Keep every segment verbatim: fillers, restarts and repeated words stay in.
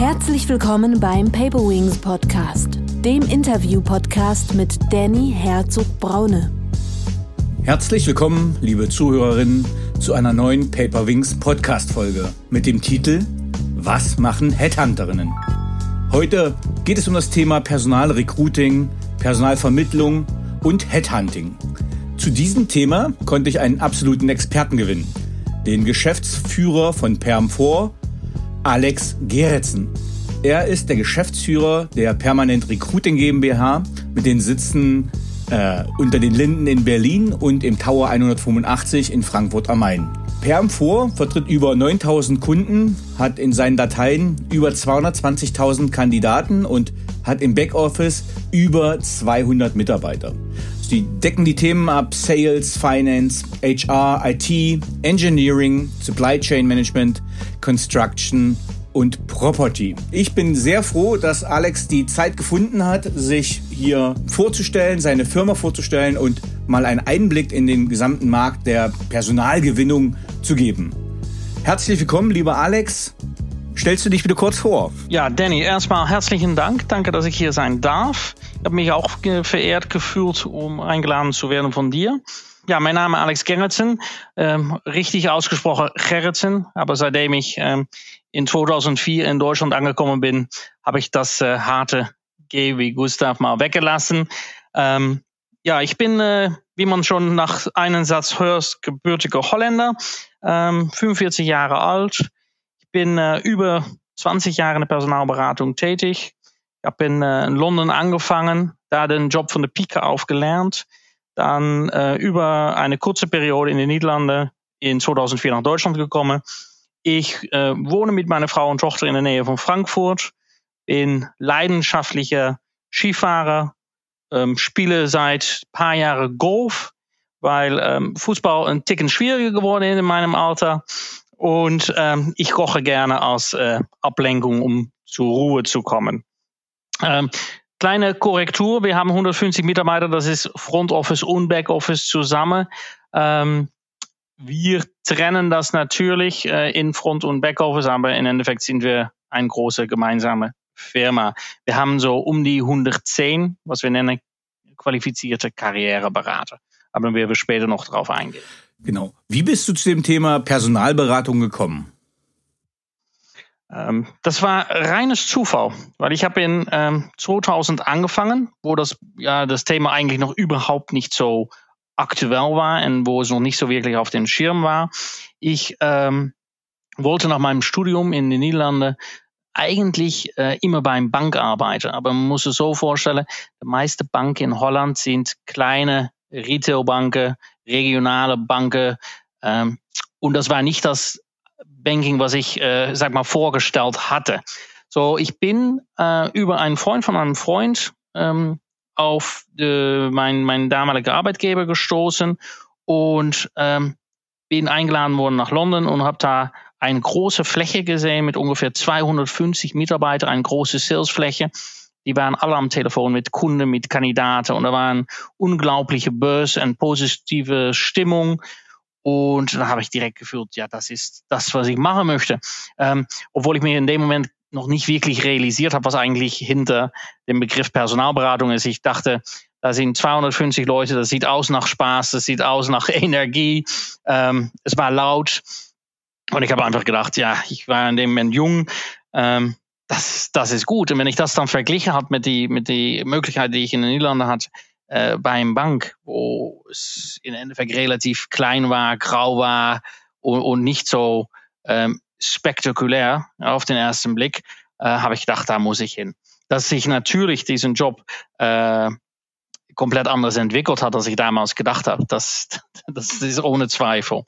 Herzlich willkommen beim Paperwings Podcast, dem Interview-Podcast mit Danny Herzog-Braune. Herzlich willkommen, liebe Zuhörerinnen, zu einer neuen Paperwings Podcast-Folge mit dem Titel Was machen Headhunterinnen? Heute geht es um das Thema Personalrecruiting, Personalvermittlung und Headhunting. Zu diesem Thema konnte ich einen absoluten Experten gewinnen, den Geschäftsführer von Perm vier, Alex Gerritsen. Er ist der Geschäftsführer der Permanent Recruiting GmbH mit den Sitzen äh, unter den Linden in Berlin und im Tower hundertfünfundachtzig in Frankfurt am Main. Perm vier vertritt über neuntausend Kunden, hat in seinen Dateien über zweihundertzwanzigtausend Kandidaten und hat im Backoffice über zweihundert Mitarbeiter. Sie decken die Themen ab Sales, Finance, H R, I T, Engineering, Supply Chain Management, Construction und Property. Ich bin sehr froh, dass Alex die Zeit gefunden hat, sich hier vorzustellen, seine Firma vorzustellen und mal einen Einblick in den gesamten Markt der Personalgewinnung zu geben. Herzlich willkommen, lieber Alex. Stellst du dich bitte kurz vor? Ja, Danny, erstmal herzlichen Dank. Danke, dass ich hier sein darf. Ich habe mich auch verehrt gefühlt, um eingeladen zu werden von dir. Ja, mein Name ist Alex Gerritsen, ähm, richtig ausgesprochen Gerritsen. Aber seitdem ich ähm, in zweitausendvier in Deutschland angekommen bin, habe ich das äh, harte G wie Gustav mal weggelassen. Ähm, ja, ich bin, äh, wie man schon nach einem Satz hört, gebürtiger Holländer, ähm, fünfundvierzig Jahre alt. Ich bin äh, über zwanzig Jahre in der Personalberatung tätig. Ich habe in, äh, in London angefangen, da den Job von der Pike auf gelernt. Dann äh, über eine kurze Periode in den Niederlanden in zweitausendvier nach Deutschland gekommen. Ich äh, wohne mit meiner Frau und Tochter in der Nähe von Frankfurt, bin leidenschaftlicher Skifahrer, ähm, spiele seit ein paar Jahren Golf, weil ähm, Fußball ein Ticken schwieriger geworden ist in meinem Alter. Und ähm, ich koche gerne als äh, Ablenkung, um zur Ruhe zu kommen. Ähm, kleine Korrektur, wir haben hundertfünfzig Mitarbeiter, das ist Front Office und Back Office zusammen. Ähm, wir trennen das natürlich äh, in Front und Back Office, aber im Endeffekt sind wir eine große gemeinsame Firma. Wir haben so um die hundertzehn, was wir nennen, qualifizierte Karriereberater. Aber dann werden wir später noch drauf eingehen. Genau. Wie bist du zu dem Thema Personalberatung gekommen? Ähm, das war reines Zufall, weil ich habe in ähm, zweitausend angefangen, wo das, ja, das Thema eigentlich noch überhaupt nicht so aktuell war und wo es noch nicht so wirklich auf dem Schirm war. Ich ähm, wollte nach meinem Studium in den Niederlanden eigentlich äh, immer beim Bank arbeiten, aber man muss es so vorstellen, die meisten Banken in Holland sind kleine Retailbanken, regionale Banken. Ähm, und das war nicht das Banking, was ich, äh, sag mal, vorgestellt hatte. So, ich bin äh, über einen Freund von einem Freund ähm, auf äh, meinen mein damaligen Arbeitgeber gestoßen und ähm, bin eingeladen worden nach London und habe da eine große Fläche gesehen mit ungefähr zweihundertfünfzig Mitarbeitern, eine große Salesfläche. Die waren alle am Telefon mit Kunden, mit Kandidaten und da war eine unglaubliche Börse und positive Stimmung. Und dann habe ich direkt gefühlt, ja, das ist das, was ich machen möchte. Ähm, obwohl ich mir in dem Moment noch nicht wirklich realisiert habe, was eigentlich hinter dem Begriff Personalberatung ist. Ich dachte, da sind zweihundertfünfzig Leute, das sieht aus nach Spaß, das sieht aus nach Energie. Ähm, es war laut und ich habe einfach gedacht, ja, ich war in dem Moment jung, ähm, Das, das ist gut. Und wenn ich das dann verglichen habe mit die, mit die Möglichkeit, die ich in den Niederlanden hatte, äh, beim Bank, wo es im Endeffekt relativ klein war, grau war und, und nicht so ähm, spektakulär auf den ersten Blick, äh, habe ich gedacht, da muss ich hin. Dass ich natürlich diesen Job äh, komplett anders entwickelt hat, als ich damals gedacht habe, das, das ist ohne Zweifel.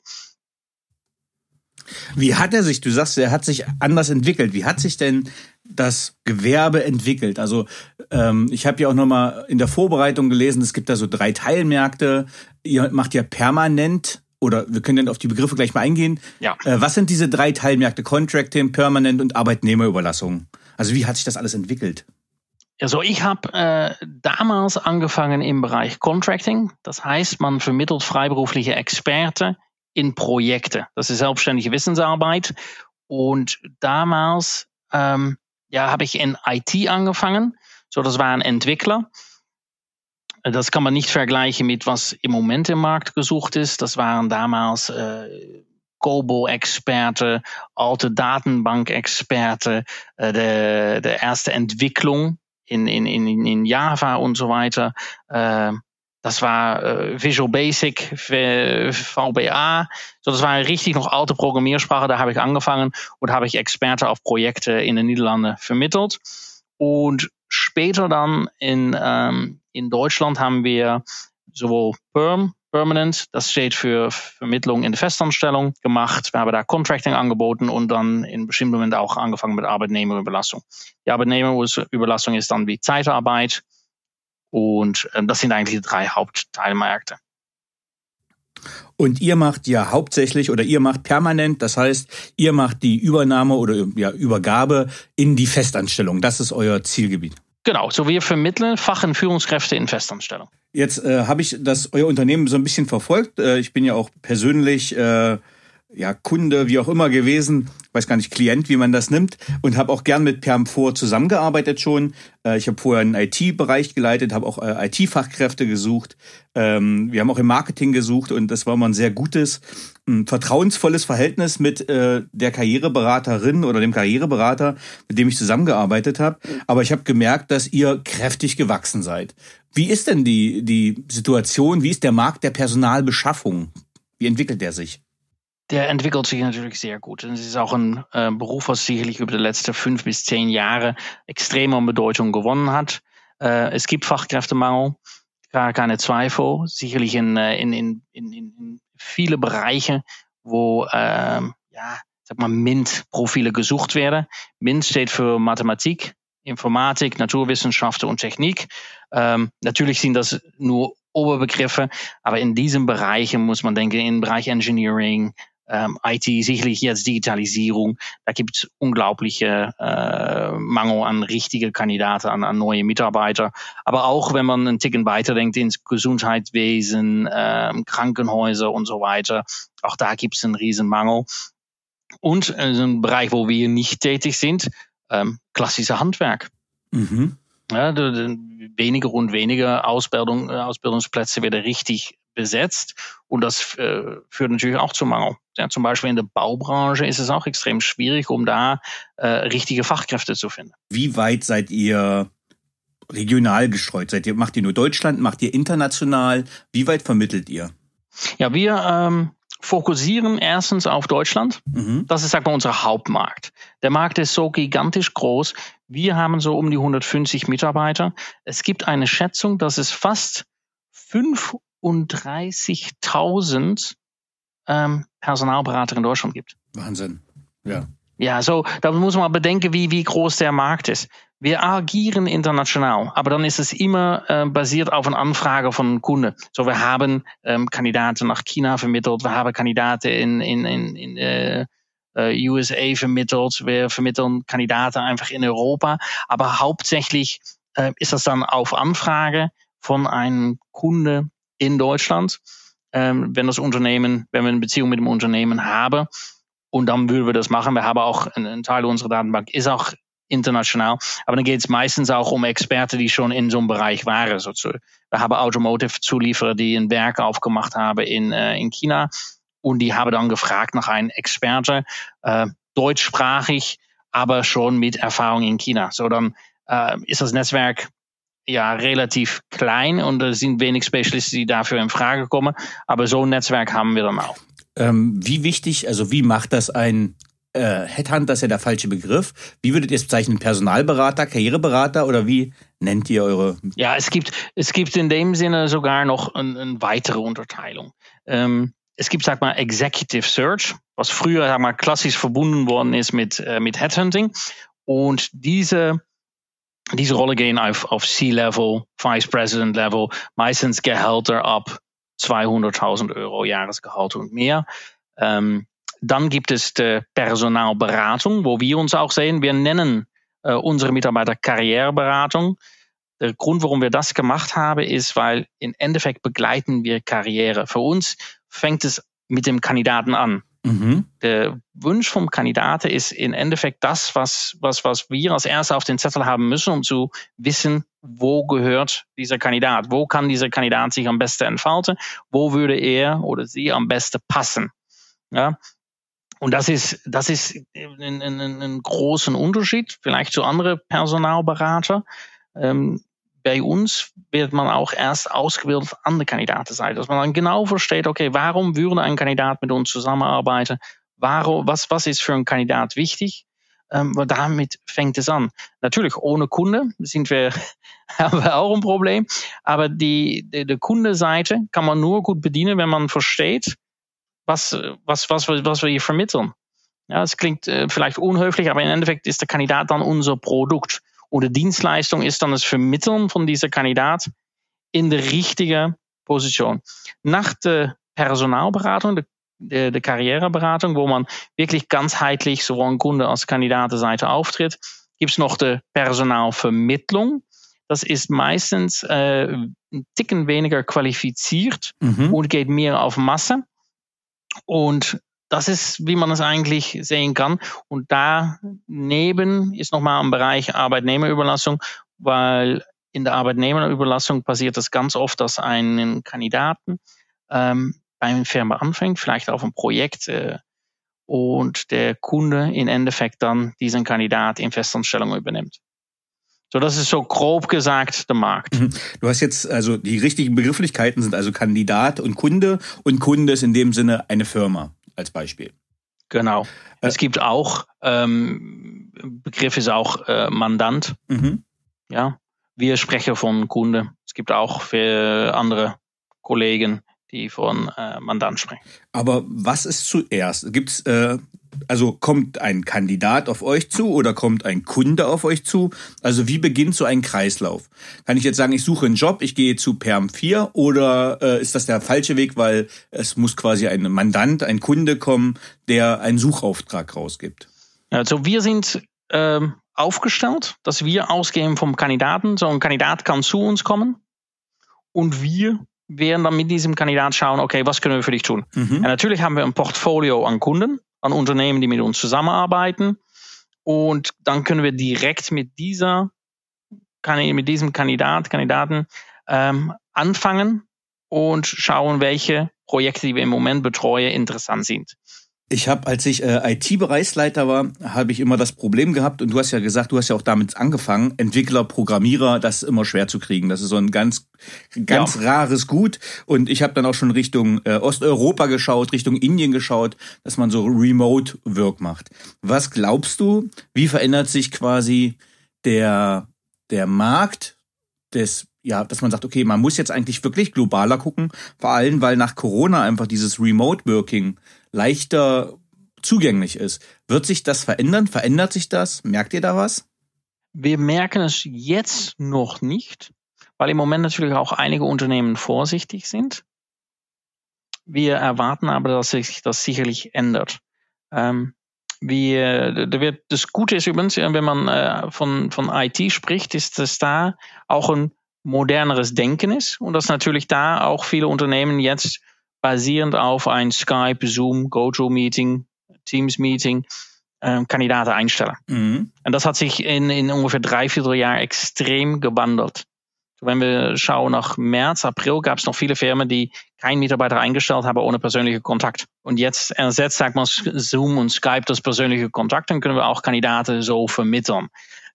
Wie hat er sich, du sagst, er hat sich anders entwickelt. Wie hat sich denn das Gewerbe entwickelt? Also ähm, ich habe ja auch nochmal in der Vorbereitung gelesen, es gibt da so drei Teilmärkte. Ihr macht ja permanent, oder wir können dann auf die Begriffe gleich mal eingehen. Ja. Äh, was sind diese drei Teilmärkte? Contracting, Permanent und Arbeitnehmerüberlassung. Also wie hat sich das alles entwickelt? Also ich habe äh, damals angefangen im Bereich Contracting. Das heißt, man vermittelt freiberufliche Experten in Projekte. Das ist selbstständige Wissensarbeit. Und damals ähm, ja, habe ich in I T angefangen. So, das war ein Entwickler. Das kann man nicht vergleichen mit, was im Moment im Markt gesucht ist. Das waren damals äh, COBOL-Experte, alte Datenbank-Experte, äh, der, der erste Entwicklung in, in, in, in Java und so weiter. Äh, das war äh, Visual Basic, V B A. So, das war richtig noch alte Programmiersprache. Da habe ich angefangen und habe ich Experte auf Projekte in den Niederlanden vermittelt. Und später dann in, ähm, in Deutschland haben wir sowohl Perm, Permanent, das steht für Vermittlung in der Festanstellung, gemacht. Wir haben da Contracting angeboten und dann in bestimmten Momenten auch angefangen mit Arbeitnehmerüberlassung. Die Arbeitnehmerüberlassung ist dann wie Zeitarbeit und ähm, das sind eigentlich die drei Hauptteilmärkte. Und ihr macht ja hauptsächlich oder ihr macht permanent, das heißt, ihr macht die Übernahme oder ja, Übergabe in die Festanstellung. Das ist euer Zielgebiet. Genau, so wir vermitteln Fach- und Führungskräfte in Festanstellung. Jetzt äh, habe ich das euer Unternehmen so ein bisschen verfolgt. Äh, ich bin ja auch persönlich äh, ja, Kunde, wie auch immer gewesen. Ich weiß gar nicht, Klient, wie man das nimmt. Und habe auch gern mit Perm vier zusammengearbeitet schon. Äh, ich habe vorher einen I T-Bereich geleitet, habe auch äh, I T-Fachkräfte gesucht. Ähm, wir haben auch im Marketing gesucht und das war mal ein sehr gutes, ein vertrauensvolles Verhältnis mit äh, der Karriereberaterin oder dem Karriereberater, mit dem ich zusammengearbeitet habe. Aber ich habe gemerkt, dass ihr kräftig gewachsen seid. Wie ist denn die, die Situation, wie ist der Markt der Personalbeschaffung? Wie entwickelt der sich? Der entwickelt sich natürlich sehr gut. Es ist auch ein äh, Beruf, was sicherlich über die letzten fünf bis zehn Jahre extrem an Bedeutung gewonnen hat. Äh, es gibt Fachkräftemangel, gar keine Zweifel. Sicherlich in, in, in, in, in viele Bereiche, wo äh, ja, sag mal M I N T-Profile gesucht werden. M I N T steht für Mathematik, Informatik, Naturwissenschaften und Technik. Ähm, natürlich sind das nur Oberbegriffe, aber in diesen Bereichen muss man denken, im Bereich Engineering, ähm, I T, sicherlich jetzt Digitalisierung, da gibt es unglaubliche äh, Mangel an richtige Kandidaten, an, an neue Mitarbeiter. Aber auch wenn man einen Ticken weiterdenkt ins Gesundheitswesen, ähm, Krankenhäuser und so weiter, auch da gibt es einen riesen Mangel. Und äh, ein Bereich, wo wir nicht tätig sind, ähm, klassische Handwerk. Mhm. Ja, weniger und weniger Ausbildung, Ausbildungsplätze werden richtig besetzt und das äh, führt natürlich auch zu Mangel. Ja, zum Beispiel in der Baubranche ist es auch extrem schwierig, um da äh, richtige Fachkräfte zu finden. Wie weit seid ihr regional gestreut? Seid ihr, macht ihr nur Deutschland? Macht ihr international? Wie weit vermittelt ihr? Ja, wir ähm, fokussieren erstens auf Deutschland. Mhm. Das ist, sagen wir, unser Hauptmarkt. Der Markt ist so gigantisch groß. Wir haben so um die hundertfünfzig Mitarbeiter. Es gibt eine Schätzung, dass es fast fünfunddreißigtausend ähm, Personalberater in Deutschland gibt. Wahnsinn, ja. Ja, so, da muss man bedenken, wie, wie groß der Markt ist. Wir agieren international, aber dann ist es immer äh, basiert auf einer Anfrage von einem Kunden. So, wir haben ähm, Kandidaten nach China vermittelt, wir haben Kandidaten in, in, in, in äh, U S A vermittelt, wir vermitteln Kandidaten einfach in Europa, aber hauptsächlich äh, ist das dann auf Anfrage von einem Kunde in Deutschland, ähm, wenn das Unternehmen, wenn wir eine Beziehung mit dem Unternehmen haben, und dann würden wir das machen. Wir haben auch, ein, ein Teil unserer Datenbank ist auch international, aber dann geht es meistens auch um Experten, die schon in so einem Bereich waren. So zu, wir haben Automotive-Zulieferer, die ein Werk aufgemacht haben in, äh, in China. Und die habe dann gefragt nach einem Experte, äh, deutschsprachig, aber schon mit Erfahrung in China. So, dann äh, ist das Netzwerk ja relativ klein und es sind wenig Spezialisten, die dafür in Frage kommen. Aber so ein Netzwerk haben wir dann auch. Ähm, wie wichtig, also wie macht das ein äh, Headhunt, das ist ja der falsche Begriff. Wie würdet ihr es bezeichnen? Personalberater, Karriereberater oder wie nennt ihr eure? Ja, es gibt, es gibt in dem Sinne sogar noch eine ein weitere Unterteilung. Ähm, Es gibt, sag mal, Executive Search, was früher, sag mal, klassisch verbunden worden ist mit, äh, mit Headhunting. Und diese, diese Rolle gehen auf, auf C-Level, Vice President Level, meistens Gehälter ab zweihunderttausend Euro Jahresgehalt und mehr. Ähm, dann gibt es die Personalberatung, wo wir uns auch sehen. Wir nennen äh, unsere Mitarbeiter Karriereberatung. Der Grund, warum wir das gemacht haben, ist, weil im Endeffekt begleiten wir Karriere. Für uns fängt es mit dem Kandidaten an. Mhm. Der Wunsch vom Kandidaten ist im Endeffekt das, was, was, was wir als Erste auf den Zettel haben müssen, um zu wissen, wo gehört dieser Kandidat, wo kann dieser Kandidat sich am besten entfalten, wo würde er oder sie am besten passen. Ja? Und das ist, das ist ein, ein, ein großen Unterschied, vielleicht zu anderen Personalberatern. Ähm, Bei uns wird man auch erst ausgebildet an der Kandidatenseite, dass man dann genau versteht, okay, warum würde ein Kandidat mit uns zusammenarbeiten? Warum, was, was ist für einen Kandidat wichtig? Ähm, damit fängt es an. Natürlich, ohne Kunde sind wir, haben wir auch ein Problem, aber die, die, die Kundenseite kann man nur gut bedienen, wenn man versteht, was, was, was, was wir hier vermitteln. Ja, es klingt äh, vielleicht unhöflich, aber im Endeffekt ist der Kandidat dann unser Produkt. Oder Dienstleistung ist dann das Vermitteln von dieser Kandidat in der richtigen Position. Nach der Personalberatung, der, der, der Karriereberatung, wo man wirklich ganzheitlich sowohl Kunde als Kandidatenseite auftritt, gibt es noch die Personalvermittlung. Das ist meistens äh, ein Ticken weniger qualifiziert mhm. und geht mehr auf Masse. Und das ist, wie man es eigentlich sehen kann. Und daneben ist nochmal ein Bereich Arbeitnehmerüberlassung, weil in der Arbeitnehmerüberlassung passiert es ganz oft, dass einen Kandidaten ähm, bei einer Firma anfängt, vielleicht auf ein Projekt äh, und der Kunde im Endeffekt dann diesen Kandidat in Festanstellung übernimmt. So, das ist so grob gesagt der Markt. Du hast jetzt, also die richtigen Begrifflichkeiten sind also Kandidat und Kunde, und Kunde ist in dem Sinne eine Firma. Als Beispiel. Genau. Äh, es gibt auch, ähm, Begriff ist auch äh, Mandant. Mhm. Ja, wir sprechen von Kunde. Es gibt auch für andere Kollegen, die von äh, Mandant sprechen. Aber was ist zuerst? Gibt's, äh, also kommt ein Kandidat auf euch zu oder kommt ein Kunde auf euch zu? Also wie beginnt so ein Kreislauf? Kann ich jetzt sagen, ich suche einen Job, ich gehe zu Perm vier, oder äh, ist das der falsche Weg, weil es muss quasi ein Mandant, ein Kunde kommen, der einen Suchauftrag rausgibt? Also wir sind ähm, aufgestellt, dass wir ausgehen vom Kandidaten. So ein Kandidat kann zu uns kommen und wir werden dann mit diesem Kandidat schauen, okay, was können wir für dich tun? Mhm. Ja, natürlich haben wir ein Portfolio an Kunden, an Unternehmen, die mit uns zusammenarbeiten. Und dann können wir direkt mit dieser, mit diesem Kandidat, Kandidaten ähm, anfangen und schauen, welche Projekte, die wir im Moment betreuen, interessant sind. Ich habe, als ich äh, I T-Bereichsleiter war, habe ich immer das Problem gehabt, und du hast ja gesagt, du hast ja auch damit angefangen, Entwickler, Programmierer, das ist immer schwer zu kriegen. Das ist so ein ganz ganz ja. rares Gut. Und ich habe dann auch schon Richtung äh, Osteuropa geschaut, Richtung Indien geschaut, dass man so Remote-Work macht. Was glaubst du, wie verändert sich quasi der, der Markt des, ja, dass man sagt, okay, man muss jetzt eigentlich wirklich globaler gucken, vor allem, weil nach Corona einfach dieses Remote-Working leichter zugänglich ist. Wird sich das verändern? Verändert sich das? Merkt ihr da was? Wir merken es jetzt noch nicht, weil im Moment natürlich auch einige Unternehmen vorsichtig sind. Wir erwarten aber, dass sich das sicherlich ändert. Ähm, wir, das Gute ist übrigens, wenn man äh, von, von I T spricht, ist, dass da auch ein moderneres Denken ist und dass natürlich da auch viele Unternehmen jetzt basierend auf ein Skype, Zoom, GoToMeeting, Teams-Meeting, äh, Kandidaten einstellen. Mhm. Und das hat sich in, in ungefähr drei, vier Jahren extrem gewandelt. Wenn wir schauen nach März, April, gab es noch viele Firmen, die keinen Mitarbeiter eingestellt haben ohne persönlichen Kontakt. Und jetzt ersetzt, sagt man, Zoom und Skype das persönliche Kontakt, dann können wir auch Kandidaten so vermitteln.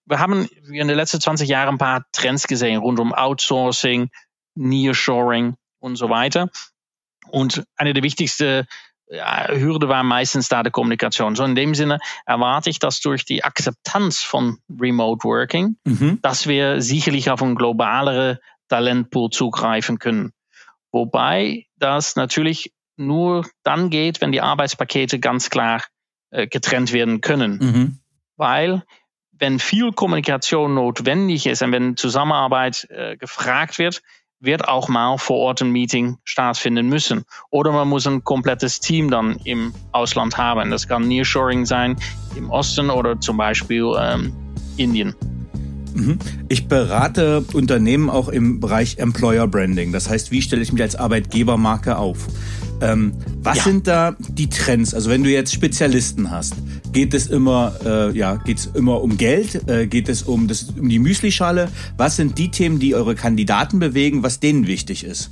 Wir haben in den letzten zwanzig Jahren ein paar Trends gesehen rund um Outsourcing, Nearshoring und so weiter. Und eine der wichtigsten Hürden war meistens da die Kommunikation. So in dem Sinne erwarte ich, dass durch die Akzeptanz von Remote Working, mhm. dass wir sicherlich auf einen globaleren Talentpool zugreifen können. Wobei das natürlich nur dann geht, wenn die Arbeitspakete ganz klar äh, getrennt werden können. Mhm. Weil wenn viel Kommunikation notwendig ist und wenn Zusammenarbeit äh, gefragt wird, wird auch mal vor Ort ein Meeting stattfinden müssen. Oder man muss ein komplettes Team dann im Ausland haben. Das kann Nearshoring sein, im Osten oder zum Beispiel ähm, Indien. Ich berate Unternehmen auch im Bereich Employer Branding. Das heißt, wie stelle ich mich als Arbeitgebermarke auf? Ähm, was ja. sind da die Trends? Also wenn du jetzt Spezialisten hast, geht es immer, äh, ja, geht's immer um Geld? Äh, geht es um, das, um die Müslischale? Was sind die Themen, die eure Kandidaten bewegen, was denen wichtig ist?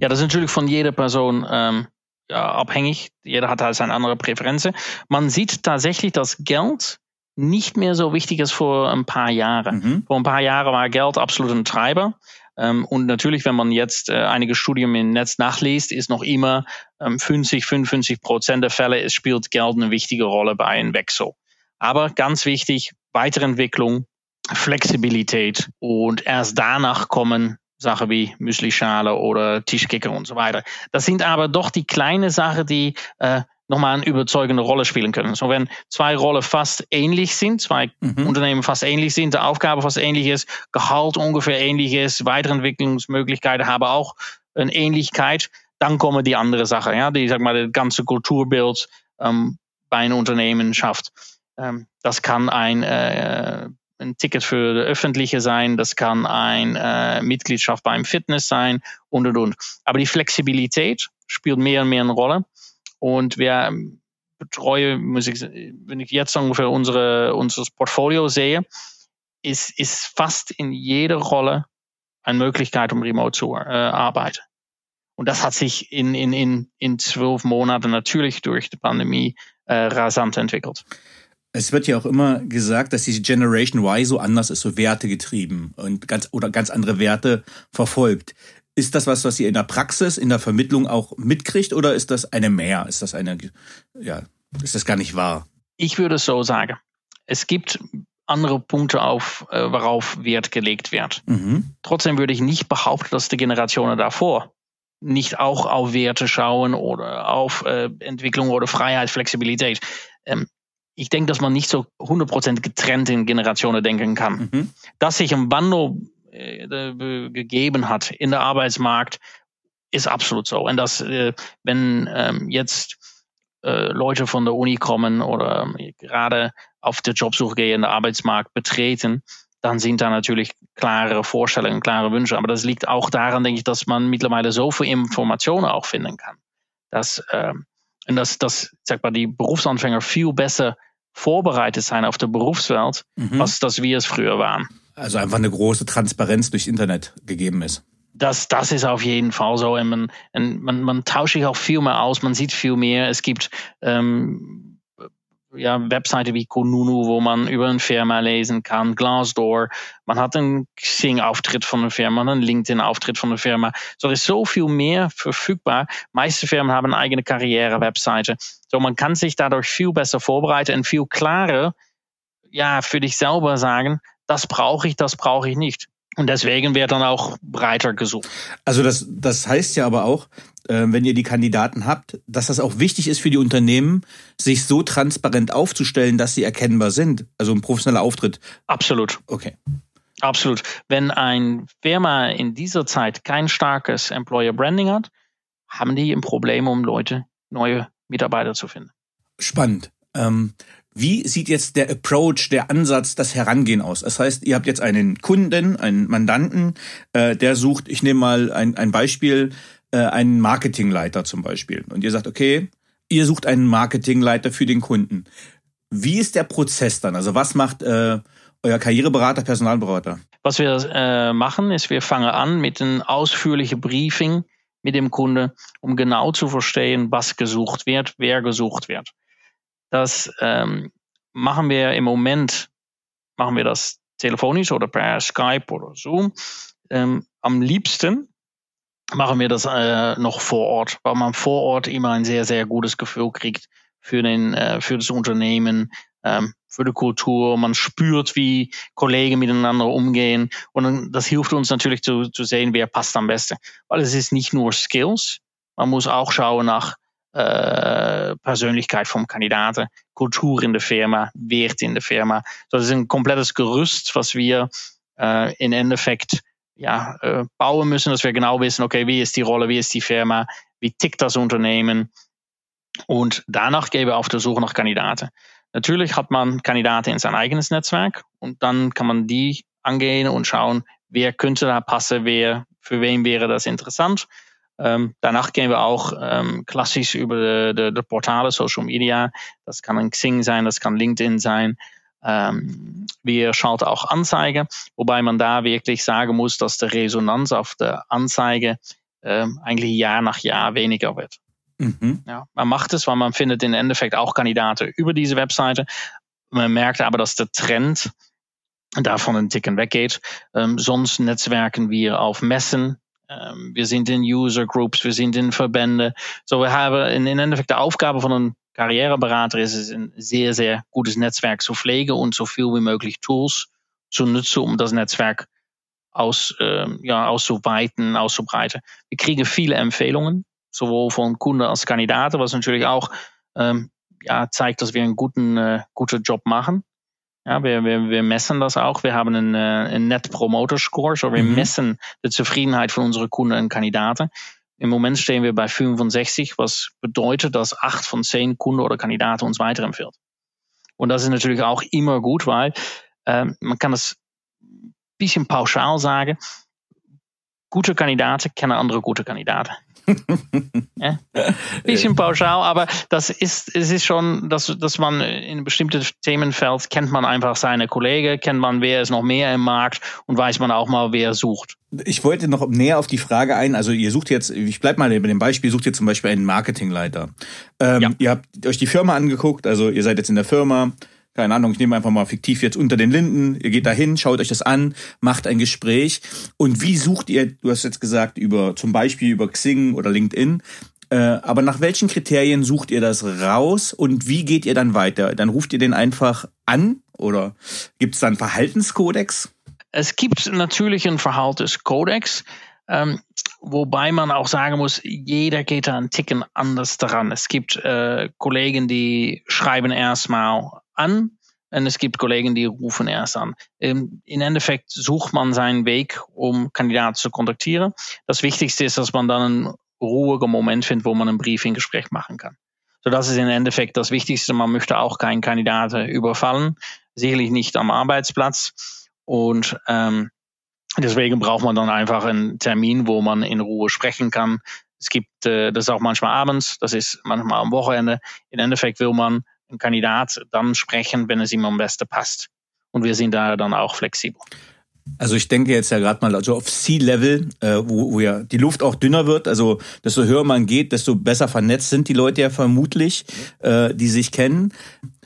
Ja, das ist natürlich von jeder Person ähm, ja, abhängig. Jeder hat halt seine andere Präferenzen. Man sieht tatsächlich, dass Geld nicht mehr so wichtig ist vor ein paar Jahren. Mhm. Vor ein paar Jahren war Geld absolut ein Treiber. Ähm, und natürlich, wenn man jetzt äh, einige Studien im Netz nachliest, ist noch immer ähm, fünfzig, fünfundfünfzig Prozent der Fälle, es spielt Geld eine wichtige Rolle bei einem Wechsel. Aber ganz wichtig, Weiterentwicklung, Flexibilität und erst danach kommen Sachen wie Müslischale oder Tischkicker und so weiter. Das sind aber doch die kleinen Sachen, die äh, nochmal eine überzeugende Rolle spielen können. So, wenn zwei Rollen fast ähnlich sind, zwei mhm. Unternehmen fast ähnlich sind, die Aufgabe fast ähnlich ist, Gehalt ungefähr ähnlich ist, Weiterentwicklungsmöglichkeiten haben auch eine Ähnlichkeit, dann kommen die andere Sachen, ja, die, sag mal, das ganze Kulturbild ähm, bei einem Unternehmen schafft. Ähm, das kann ein äh, ein Ticket für die Öffentliche sein, das kann eine äh, Mitgliedschaft beim Fitness sein und, und, und. Aber die Flexibilität spielt mehr und mehr eine Rolle. Und wir betreuen, muss ich, wenn ich jetzt ungefähr unsere, unser Portfolio sehe, ist, ist fast in jeder Rolle eine Möglichkeit, um remote zu äh, arbeiten. Und das hat sich in, in, in, in zwölf Monaten natürlich durch die Pandemie äh, rasant entwickelt. Es wird ja auch immer gesagt, dass die Generation Y so anders ist, so wertegetrieben und ganz oder ganz andere Werte verfolgt. Ist das was, was ihr in der Praxis, in der Vermittlung auch mitkriegt, oder ist das eine mehr? Ist das eine, ja, ist das gar nicht wahr? Ich würde es so sagen. Es gibt andere Punkte, auf, worauf Wert gelegt wird. Mhm. Trotzdem würde ich nicht behaupten, dass die Generationen davor nicht auch auf Werte schauen oder auf äh, Entwicklung oder Freiheit, Flexibilität. Ähm, Ich denke, dass man nicht so hundert Prozent getrennt in Generationen denken kann. Mhm. Dass sich ein Wandel äh, gegeben hat in der Arbeitsmarkt, ist absolut so. Und dass, äh, wenn ähm, jetzt äh, Leute von der Uni kommen oder äh, gerade auf der Jobsuche gehen, in den Arbeitsmarkt betreten, dann sind da natürlich klare Vorstellungen, klare Wünsche. Aber das liegt auch daran, denke ich, dass man mittlerweile so viel Informationen auch finden kann, dass, äh, und dass, dass sag mal, die Berufsanfänger viel besser vorbereitet sein auf der Berufswelt, mhm. als dass wir es früher waren. Also einfach eine große Transparenz durchs Internet gegeben ist. Das, das ist auf jeden Fall so. Und man, und man, man tauscht sich auch viel mehr aus, man sieht viel mehr. Es gibt ähm, ja, Webseiten wie Kununu, wo man über eine Firma lesen kann, Glassdoor. Man hat einen Xing-Auftritt von einer Firma, einen LinkedIn-Auftritt von einer Firma. So ist so viel mehr verfügbar. Meiste Firmen haben eine eigene Karriere-Webseite. So, man kann sich dadurch viel besser vorbereiten und viel klarer, ja, für dich selber sagen, das brauche ich, das brauche ich nicht. Und deswegen wird dann auch breiter gesucht. Also das, das heißt ja aber auch, wenn ihr die Kandidaten habt, dass das auch wichtig ist für die Unternehmen, sich so transparent aufzustellen, dass sie erkennbar sind. Also ein professioneller Auftritt. Absolut. Okay. Absolut. Wenn ein Firma in dieser Zeit kein starkes Employer Branding hat, haben die ein Problem, um Leute, neue Mitarbeiter zu finden. Spannend. Ähm, Wie sieht jetzt der Approach, der Ansatz, das Herangehen aus? Das heißt, ihr habt jetzt einen Kunden, einen Mandanten, äh, der sucht, ich nehme mal ein, ein Beispiel, äh, einen Marketingleiter zum Beispiel. Und ihr sagt, okay, ihr sucht einen Marketingleiter für den Kunden. Wie ist der Prozess dann? Also was macht äh, euer Karriereberater, Personalberater? Was wir äh, machen, ist, wir fangen an mit einem ausführlichen Briefing mit dem Kunde, um genau zu verstehen, was gesucht wird, wer gesucht wird. Das ähm, machen wir im Moment, machen wir das telefonisch oder per Skype oder Zoom. Ähm, am liebsten machen wir das äh, noch vor Ort, weil man vor Ort immer ein sehr, sehr gutes Gefühl kriegt für den, äh, für das Unternehmen, ähm, für die Kultur. Man spürt, wie Kollegen miteinander umgehen. Und das hilft uns natürlich zu, zu sehen, wer passt am besten. Weil es ist nicht nur Skills, man muss auch schauen nach Äh, Persönlichkeit vom Kandidaten, Kultur in der Firma, Wert in der Firma. Das ist ein komplettes Gerüst, was wir äh, im Endeffekt ja, äh, bauen müssen, dass wir genau wissen, okay, wie ist die Rolle, wie ist die Firma, wie tickt das Unternehmen, und danach gehen wir auf der Suche nach Kandidaten. Natürlich hat man Kandidaten in sein eigenes Netzwerk und dann kann man die angehen und schauen, wer könnte da passen, wer, für wen wäre das interessant. Ähm, danach gehen wir auch ähm, klassisch über de, de, de Portale, Social Media. Das kann ein Xing sein, das kann LinkedIn sein. Ähm, wir schalten auch Anzeigen, wobei man da wirklich sagen muss, dass die Resonanz auf der Anzeige ähm, eigentlich Jahr nach Jahr weniger wird. Mhm. Ja, man macht es, weil man findet im Endeffekt auch Kandidaten über diese Webseite. Man merkt aber, dass der Trend davon einen Ticken weggeht. Ähm, sonst netzwerken wir auf Messen. Ähm, wir sind in User Groups, wir sind in Verbände. So, wir haben in, in Endeffekt die Aufgabe von einem Karriereberater ist es, ein sehr, sehr gutes Netzwerk zu pflegen und so viel wie möglich Tools zu nutzen, um das Netzwerk aus, äh, ja, auszuweiten, auszubreiten. Wir kriegen viele Empfehlungen, sowohl von Kunden als Kandidaten, was natürlich auch ähm, ja, zeigt, dass wir einen guten, äh, guten Job machen. Ja, wir, wir, wir messen das auch. Wir haben einen, äh, einen Net Promoter Score, so wir mhm. messen die Zufriedenheit von unseren Kunden und Kandidaten. Im Moment stehen wir bei fünfundsechzig, was bedeutet, dass acht von zehn Kunden oder Kandidaten uns weiterempfiehlt. Und das ist natürlich auch immer gut, weil äh, man kann das ein bisschen pauschal sagen, gute Kandidaten kennen andere gute Kandidaten. Ja? Ein bisschen pauschal, aber das ist, es ist schon, dass, dass man in bestimmte Themenfeld kennt man einfach seine Kollegen, kennt man, wer ist noch mehr im Markt und weiß man auch mal, wer sucht. Ich wollte noch näher auf die Frage ein, also ihr sucht jetzt, ich bleibe mal bei dem Beispiel, sucht ihr zum Beispiel einen Marketingleiter. Ähm, ja. Ihr habt euch die Firma angeguckt, also ihr seid jetzt in der Firma, keine Ahnung, ich nehme einfach mal fiktiv jetzt Unter den Linden, ihr geht da hin, schaut euch das an, macht ein Gespräch und wie sucht ihr, du hast jetzt gesagt, über zum Beispiel über Xing oder LinkedIn, äh, aber nach welchen Kriterien sucht ihr das raus und wie geht ihr dann weiter? Dann ruft ihr den einfach an oder gibt es da einen Verhaltenskodex? Es gibt natürlich einen Verhaltenskodex, ähm, wobei man auch sagen muss, jeder geht da einen Ticken anders daran. Es gibt äh, Kollegen, die schreiben erstmal an und es gibt Kollegen, die rufen erst an. Ähm, Im Endeffekt sucht man seinen Weg, um Kandidaten zu kontaktieren. Das Wichtigste ist, dass man dann einen ruhigen Moment findet, wo man ein Briefing-Gespräch machen kann. So, das ist im Endeffekt das Wichtigste. Man möchte auch keinen Kandidaten überfallen, sicherlich nicht am Arbeitsplatz. Und ähm, deswegen braucht man dann einfach einen Termin, wo man in Ruhe sprechen kann. Es gibt äh, das auch manchmal abends, das ist manchmal am Wochenende. Im Endeffekt will man einen Kandidat dann sprechen, wenn es ihm am besten passt. Und wir sind da dann auch flexibel. Also ich denke jetzt ja gerade mal also auf C-Level, äh, wo, wo ja die Luft auch dünner wird. Also desto höher man geht, desto besser vernetzt sind die Leute ja vermutlich, äh, die sich kennen.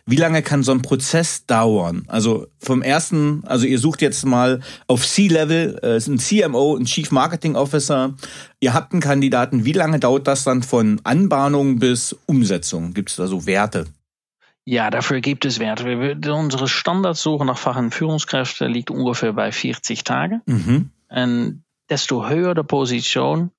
Wie lange kann so ein Prozess dauern? Also vom ersten, also ihr sucht jetzt mal auf C-Level, äh, ein C M O, ein Chief Marketing Officer, ihr habt einen Kandidaten. Wie lange dauert das dann von Anbahnung bis Umsetzung? Gibt es da so Werte? Ja, dafür gibt es Werte. Wir, unsere Standardsuche nach Fach- und Führungskräften liegt ungefähr bei vierzig Tagen. Mhm. Und desto höher die Position,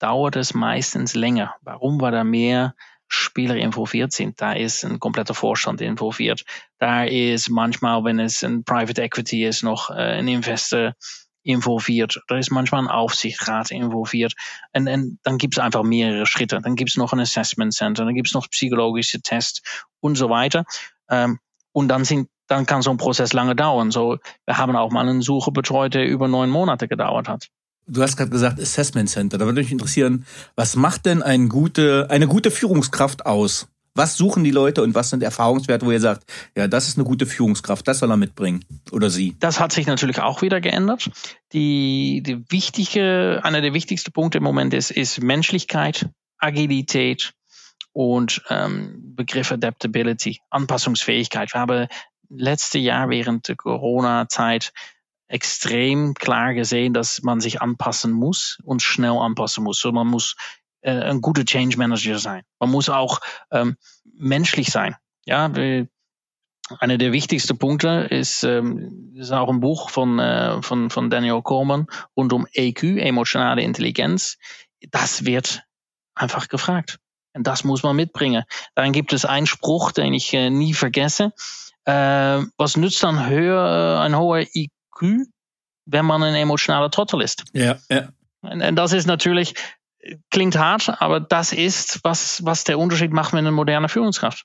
dauert es meistens länger. Warum war da mehr Spieler involviert sind, da ist ein kompletter Vorstand involviert. Da ist manchmal, wenn es ein Private Equity ist, noch ein Investor involviert. Da ist manchmal ein Aufsichtsrat involviert. Und, und dann gibt es einfach mehrere Schritte. Dann gibt es noch ein Assessment Center, dann gibt es noch psychologische Tests und so weiter. Und dann sind, dann kann so ein Prozess lange dauern. So, wir haben auch mal eine Suche betreut, der über neun Monate gedauert hat. Du hast gerade gesagt Assessment Center. Da würde mich interessieren, was macht denn eine gute, eine gute Führungskraft aus? Was suchen die Leute und was sind Erfahrungswerte, wo ihr sagt, ja, das ist eine gute Führungskraft, das soll er mitbringen oder sie? Das hat sich natürlich auch wieder geändert. Die, die wichtige, einer der wichtigsten Punkte im Moment ist, ist Menschlichkeit, Agilität und ähm, Begriff Adaptability, Anpassungsfähigkeit. Wir haben letztes Jahr während der Corona-Zeit extrem klar gesehen, dass man sich anpassen muss und schnell anpassen muss. So, man muss äh, ein guter Change Manager sein. Man muss auch ähm, menschlich sein. Ja, einer der wichtigsten Punkte ist, ähm, ist auch ein Buch von, äh, von, von Daniel Goleman rund um E Q, emotionale Intelligenz. Das wird einfach gefragt. Und das muss man mitbringen. Dann gibt es einen Spruch, den ich äh, nie vergesse. Äh, was nützt dann höher, ein hoher I Q? Wenn man ein emotionaler Trottel ist. Ja, ja. Und, und das ist natürlich, klingt hart, aber das ist, was, was der Unterschied macht mit einer modernen Führungskraft.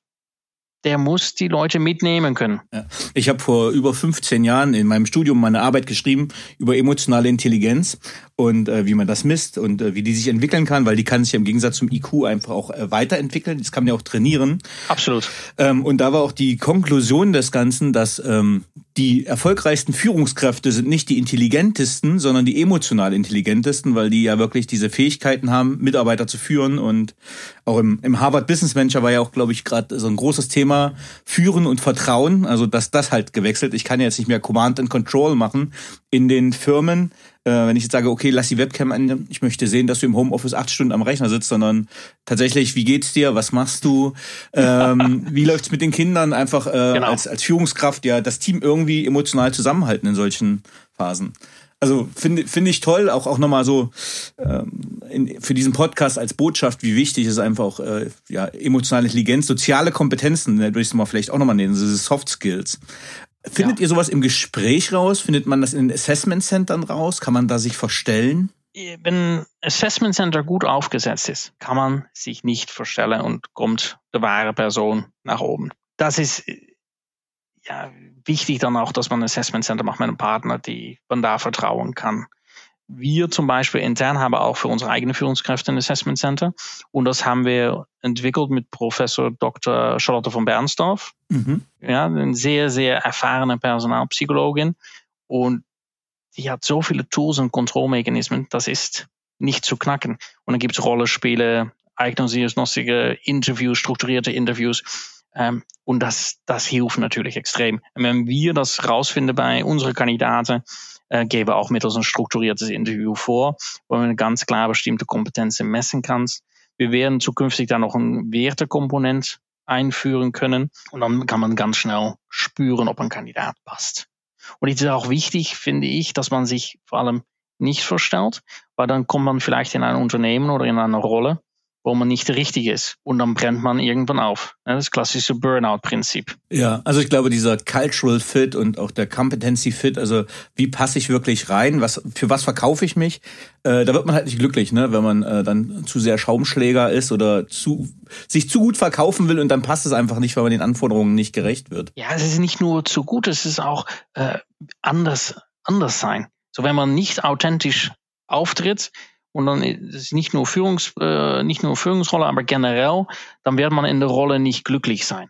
der muss die Leute mitnehmen können. Ja. Ich habe vor über fünfzehn Jahren in meinem Studium meine Arbeit geschrieben über emotionale Intelligenz und äh, wie man das misst und äh, wie die sich entwickeln kann, weil die kann sich im Gegensatz zum I Q einfach auch äh, weiterentwickeln. Das kann man ja auch trainieren. Absolut. Ähm, und da war auch die Konklusion des Ganzen, dass ähm, die erfolgreichsten Führungskräfte sind nicht die intelligentesten, sondern die emotional intelligentesten, weil die ja wirklich diese Fähigkeiten haben, Mitarbeiter zu führen. Und auch im, im Harvard Business Venture war ja auch, glaube ich, gerade so ein großes Thema, Führen und Vertrauen, also dass das halt gewechselt. Ich kann ja jetzt nicht mehr Command and Control machen in den Firmen, äh, wenn ich jetzt sage, okay, lass die Webcam an, ich möchte sehen, dass du im Homeoffice acht Stunden am Rechner sitzt, sondern tatsächlich, wie geht's dir, was machst du, ähm, wie läuft's mit den Kindern, einfach äh, genau. als, als Führungskraft ja das Team irgendwie emotional zusammenhalten in solchen Phasen. Also finde finde ich toll, auch auch nochmal so ähm, in, für diesen Podcast als Botschaft, wie wichtig ist einfach auch äh, ja, emotionale Intelligenz, soziale Kompetenzen, ne, würde ich es mal vielleicht auch nochmal nennen, diese Soft Skills. Findet ja. ihr sowas im Gespräch raus? Findet man das in den Assessment Centern raus? Kann man da sich verstellen? Wenn ein Assessment Center gut aufgesetzt ist, kann man sich nicht verstellen und kommt die wahre Person nach oben. Das ist ja wichtig dann auch, dass man ein Assessment Center macht mit einem Partner, die man da vertrauen kann. Wir zum Beispiel intern haben auch für unsere eigenen Führungskräfte ein Assessment Center und das haben wir entwickelt mit Professor Doktor Charlotte von Bernsdorf, mhm. ja, eine sehr, sehr erfahrene Personalpsychologin und die hat so viele Tools und Kontrollmechanismen, das ist nicht zu knacken. Und dann gibt es Rollenspiele, eignungsdiagnostische Interviews, strukturierte Interviews. Ähm, und das, das hilft natürlich extrem. Und wenn wir das rausfinden bei unseren Kandidaten, äh, geben wir auch mittels ein strukturiertes Interview vor, wo man ganz klar bestimmte Kompetenzen messen kann. Wir werden zukünftig da noch ein Wertekomponent einführen können und dann kann man ganz schnell spüren, ob ein Kandidat passt. Und es ist auch wichtig, finde ich, dass man sich vor allem nicht verstellt, weil dann kommt man vielleicht in ein Unternehmen oder in eine Rolle, wo man nicht richtig ist. Und dann brennt man irgendwann auf. Das klassische Burnout-Prinzip. Ja, also ich glaube, dieser Cultural Fit und auch der Competency Fit, also wie passe ich wirklich rein, was für was verkaufe ich mich, äh, da wird man halt nicht glücklich, ne, wenn man äh, dann zu sehr Schaumschläger ist oder zu, sich zu gut verkaufen will und dann passt es einfach nicht, weil man den Anforderungen nicht gerecht wird. Ja, es ist nicht nur zu gut, es ist auch äh, anders, anders sein. So, wenn man nicht authentisch auftritt, und dann ist nicht nur Führungs, äh, nicht nur Führungsrolle, aber generell, dann wird man in der Rolle nicht glücklich sein.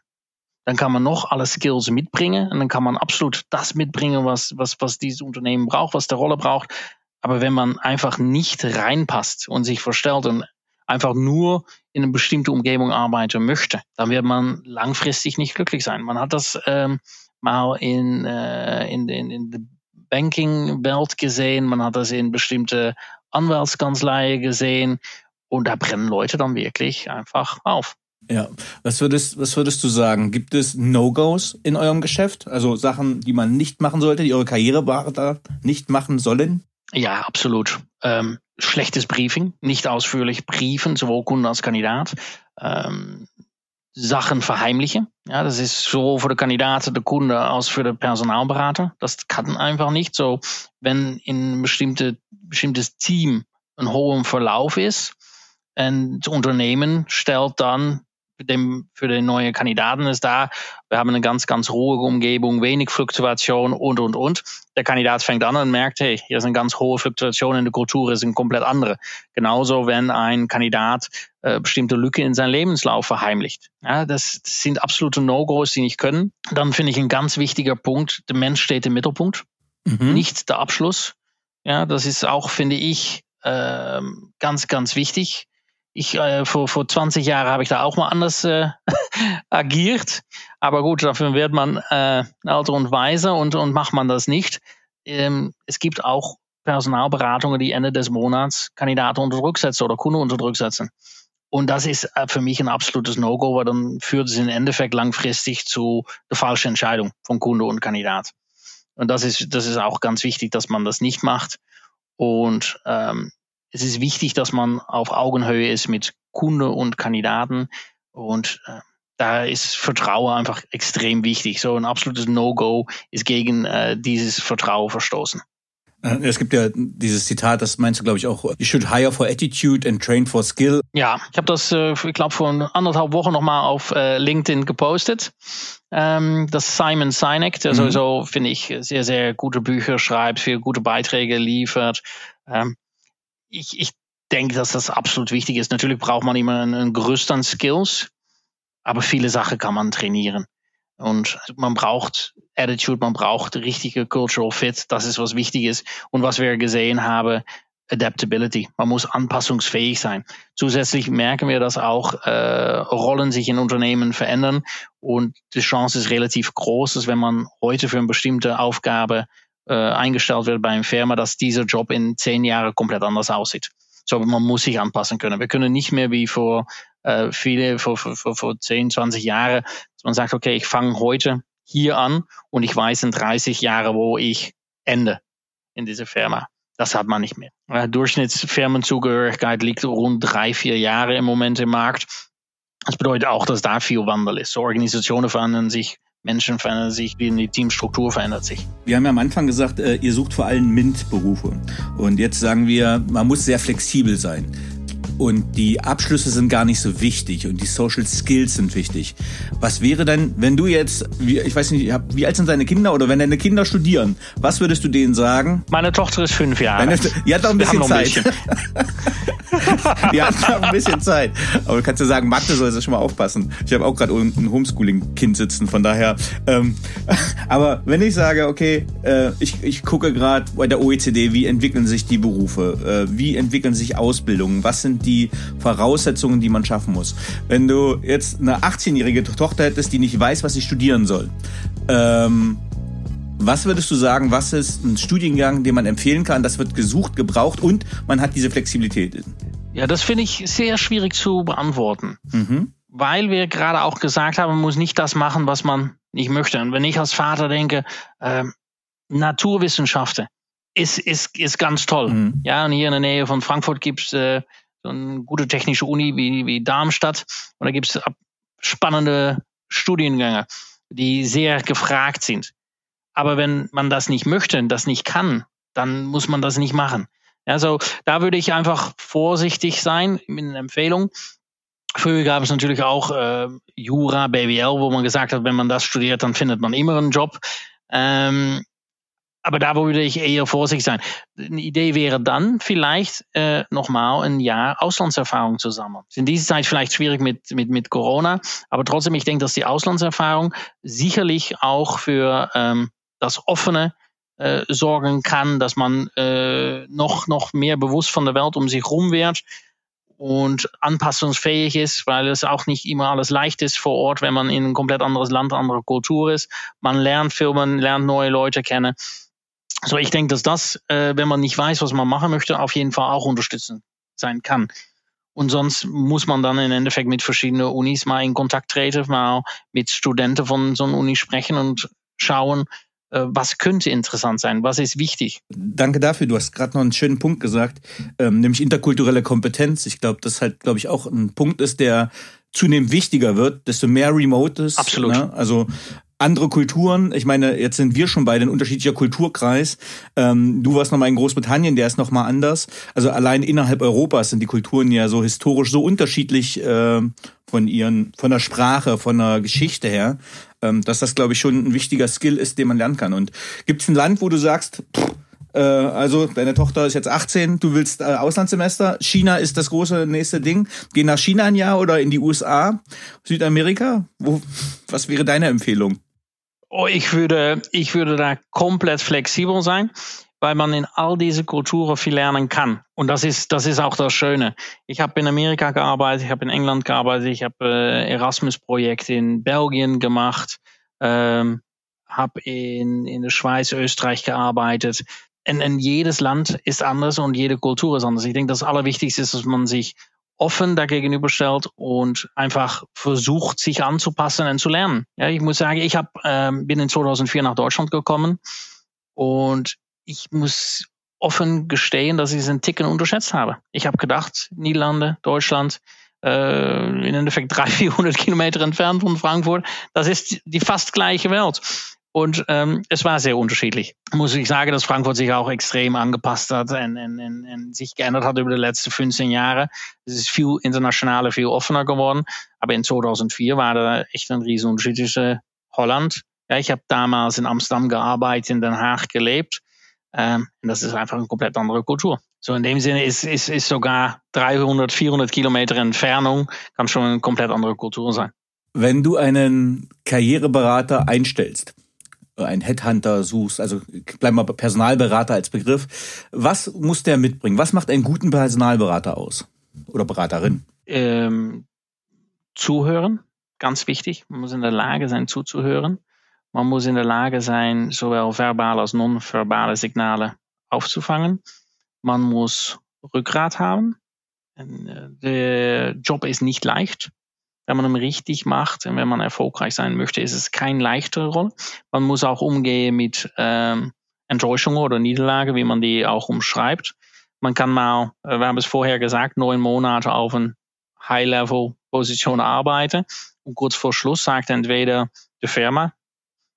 Dann kann man noch alle Skills mitbringen und dann kann man absolut das mitbringen, was, was, was dieses Unternehmen braucht, was der Rolle braucht. Aber wenn man einfach nicht reinpasst und sich verstellt und einfach nur in eine bestimmte Umgebung arbeiten möchte, dann wird man langfristig nicht glücklich sein. Man hat das ähm, mal in, äh, in, in, in der Banking-Welt gesehen, man hat das in bestimmte Anwaltskanzlei gesehen und da brennen Leute dann wirklich einfach auf. Ja, was würdest, was würdest du sagen? Gibt es No-Gos in eurem Geschäft? Also Sachen, die man nicht machen sollte, die eure Karriereberater nicht machen sollen? Ja, absolut. Ähm, schlechtes Briefing, nicht ausführlich briefen, sowohl Kunde als Kandidat. Ähm, Sachen verheimlichen. Ja, das ist sowohl für den Kandidaten, den Kunde als für den Personalberater. Das kann einfach nicht. So, wenn in bestimmte bestimmtes Team einen hohen Verlauf ist und das Unternehmen stellt dann für den, für den neuen Kandidaten ist da, wir haben eine ganz, ganz ruhige Umgebung, wenig Fluktuation und, und, und. Der Kandidat fängt an und merkt, hey, hier ist eine ganz hohe Fluktuation in der Kultur, ist eine komplett andere. Genauso, wenn ein Kandidat äh, bestimmte Lücke in seinem Lebenslauf verheimlicht. Ja, das, das sind absolute No-Gos, die nicht können. Dann finde ich ein ganz wichtiger Punkt, der Mensch steht im Mittelpunkt, mhm. nicht der Abschluss. Ja, das ist auch, finde ich, äh, ganz, ganz wichtig. Ich, äh, vor, vor zwanzig Jahren habe ich da auch mal anders äh, agiert. Aber gut, dafür wird man äh, älter und weiser und, und macht man das nicht. Ähm, es gibt auch Personalberatungen, die Ende des Monats Kandidaten unter Druck setzen oder Kunden unter Druck setzen. Und das ist äh, für mich ein absolutes No-Go, weil dann führt es im Endeffekt langfristig zu der falschen Entscheidung von Kunde und Kandidat. Und das ist, das ist auch ganz wichtig, dass man das nicht macht. Und ähm, es ist wichtig, dass man auf Augenhöhe ist mit Kunde und Kandidaten. Und äh, da ist Vertrauen einfach extrem wichtig. So ein absolutes No-Go ist gegen äh, dieses Vertrauen verstoßen. Es gibt ja dieses Zitat, das meinst du, glaube ich, auch, you should hire for attitude and train for skill. Ja, ich habe das, ich glaube, vor anderthalb Wochen nochmal auf LinkedIn gepostet. Das Simon Sinek, der mhm. sowieso, finde ich, sehr, sehr gute Bücher schreibt, viele gute Beiträge liefert. Ich, ich denke, dass das absolut wichtig ist. Natürlich braucht man immer ein Gerüst an Skills, aber viele Sachen kann man trainieren. Und man braucht Attitude, man braucht richtige Cultural Fit. Das ist was Wichtiges. Und was wir gesehen haben, Adaptability. Man muss anpassungsfähig sein. Zusätzlich merken wir, dass auch äh, Rollen sich in Unternehmen verändern. Und die Chance ist relativ groß, dass wenn man heute für eine bestimmte Aufgabe äh, eingestellt wird bei einer Firma, dass dieser Job in zehn Jahren komplett anders aussieht. So, man muss sich anpassen können. Wir können nicht mehr wie vor äh, viele, vor, vor, vor zehn, zwanzig Jahren, dass man sagt, okay, ich fange heute hier an und ich weiß in dreißig Jahren, wo ich ende in dieser Firma. Das hat man nicht mehr. Äh, Durchschnittsfirmenzugehörigkeit liegt rund drei, vier Jahre im Moment im Markt. Das bedeutet auch, dass da viel Wandel ist. So, Organisationen verändern sich, Menschen verändern sich, die Teamstruktur verändert sich. Wir haben ja am Anfang gesagt, ihr sucht vor allem M I N T-Berufe. Und jetzt sagen wir, man muss sehr flexibel sein. Und die Abschlüsse sind gar nicht so wichtig und die Social Skills sind wichtig. Was wäre denn, wenn du jetzt, ich weiß nicht, wie alt sind deine Kinder oder wenn deine Kinder studieren, was würdest du denen sagen? Meine Tochter ist fünf Jahre alt. Die hat noch ein bisschen Zeit. Die hat noch ein bisschen Zeit. Aber du kannst ja sagen, Mathe soll sich schon mal aufpassen. Ich habe auch gerade ein Homeschooling-Kind sitzen, von daher. Ähm, aber wenn ich sage, okay, äh, ich, ich gucke gerade bei der O E C D, wie entwickeln sich die Berufe, äh, wie entwickeln sich Ausbildungen, was sind die die Voraussetzungen, die man schaffen muss. Wenn du jetzt eine achtzehnjährige Tochter hättest, die nicht weiß, was sie studieren soll, ähm, was würdest du sagen, was ist ein Studiengang, den man empfehlen kann, das wird gesucht, gebraucht und man hat diese Flexibilität? Ja, das finde ich sehr schwierig zu beantworten, mhm. weil wir gerade auch gesagt haben, man muss nicht das machen, was man nicht möchte. Und wenn ich als Vater denke, äh, Naturwissenschaften ist, ist, ist ganz toll. Mhm. Ja, und hier in der Nähe von Frankfurt gibt es äh, eine gute technische Uni wie, wie Darmstadt. Und da gibt es spannende Studiengänge, die sehr gefragt sind. Aber wenn man das nicht möchte, das nicht kann, dann muss man das nicht machen. Also da würde ich einfach vorsichtig sein mit einer Empfehlung. Früher gab es natürlich auch äh, Jura, B W L, wo man gesagt hat, wenn man das studiert, dann findet man immer einen Job. Ähm, Aber da würde ich eher vorsichtig sein. Eine Idee wäre dann vielleicht äh, nochmal ein Jahr Auslandserfahrung zu sammeln. In dieser Zeit vielleicht schwierig mit, mit, mit Corona, aber trotzdem, ich denke, dass die Auslandserfahrung sicherlich auch für ähm, das Offene äh, sorgen kann, dass man äh, noch, noch mehr bewusst von der Welt um sich herum wird und anpassungsfähig ist, weil es auch nicht immer alles leicht ist vor Ort, wenn man in ein komplett anderes Land, andere Kultur ist. Man lernt Firmen, lernt neue Leute kennen. So, ich denke, dass das, äh, wenn man nicht weiß, was man machen möchte, auf jeden Fall auch unterstützend sein kann. Und sonst muss man dann im Endeffekt mit verschiedenen Unis mal in Kontakt treten, mal mit Studenten von so einer Uni sprechen und schauen, äh, was könnte interessant sein, was ist wichtig. Danke dafür. Du hast gerade noch einen schönen Punkt gesagt, ähm, nämlich interkulturelle Kompetenz. Ich glaube, das halt, glaube ich, auch ein Punkt ist, der zunehmend wichtiger wird, desto mehr Remote ist. Absolut. Ne? Also andere Kulturen, ich meine, jetzt sind wir schon beide ein unterschiedlicher Kulturkreis. Ähm, du warst nochmal in Großbritannien, der ist nochmal anders. Also allein innerhalb Europas sind die Kulturen ja so historisch so unterschiedlich äh, von ihren, von der Sprache, von der Geschichte her, ähm, dass das, glaube ich, schon ein wichtiger Skill ist, den man lernen kann. Und gibt es ein Land, wo du sagst, pff, äh, also deine Tochter ist jetzt achtzehn, du willst äh, Auslandssemester, China ist das große nächste Ding. Geh nach China ein Jahr oder in die U S A, Südamerika? Wo, was wäre deine Empfehlung? Oh, ich würde, ich würde da komplett flexibel sein, weil man in all diese Kulturen viel lernen kann. Und das ist, das ist auch das Schöne. Ich habe in Amerika gearbeitet, ich habe in England gearbeitet, ich habe äh, Erasmus-Projekte in Belgien gemacht, ähm, habe in, in der Schweiz, Österreich gearbeitet. Und, und jedes Land ist anders und jede Kultur ist anders. Ich denke, das Allerwichtigste ist, dass man sich offen dagegenüber stellt und einfach versucht, sich anzupassen und zu lernen. Ja, ich muss sagen, ich hab, ähm, bin in zweitausendvier nach Deutschland gekommen und ich muss offen gestehen, dass ich es einen Ticken unterschätzt habe. Ich habe gedacht, Niederlande, Deutschland, äh, im Endeffekt dreihundert, vierhundert Kilometer entfernt von Frankfurt, das ist die fast gleiche Welt. Und ähm, es war sehr unterschiedlich. Muss ich sagen, dass Frankfurt sich auch extrem angepasst hat und, und, und, und sich geändert hat über die letzten fünfzehn Jahre. Es ist viel internationaler, viel offener geworden. Aber in zweitausendvier war da echt ein Riesenunterschied zwischen Holland. Ja, ich habe damals in Amsterdam gearbeitet, in Den Haag gelebt. Ähm, das ist einfach eine komplett andere Kultur. So in dem Sinne ist, ist, ist sogar dreihundert, vierhundert Kilometer Entfernung, kann schon eine komplett andere Kultur sein. Wenn du einen Karriereberater einstellst, einen Headhunter suchst, also bleib mal Personalberater als Begriff, was muss der mitbringen? Was macht einen guten Personalberater aus? Oder Beraterin? Ähm, zuhören, ganz wichtig. Man muss in der Lage sein, zuzuhören. Man muss in der Lage sein, sowohl verbale als nonverbale Signale aufzufangen. Man muss Rückgrat haben. Der Job ist nicht leicht. Wenn man ihn richtig macht und wenn man erfolgreich sein möchte, ist es keine leichtere Rolle. Man muss auch umgehen mit ähm, Enttäuschungen oder Niederlagen, wie man die auch umschreibt. Man kann mal, wir haben es vorher gesagt, neun Monate auf eine High-Level-Position arbeiten und kurz vor Schluss sagt entweder die Firma,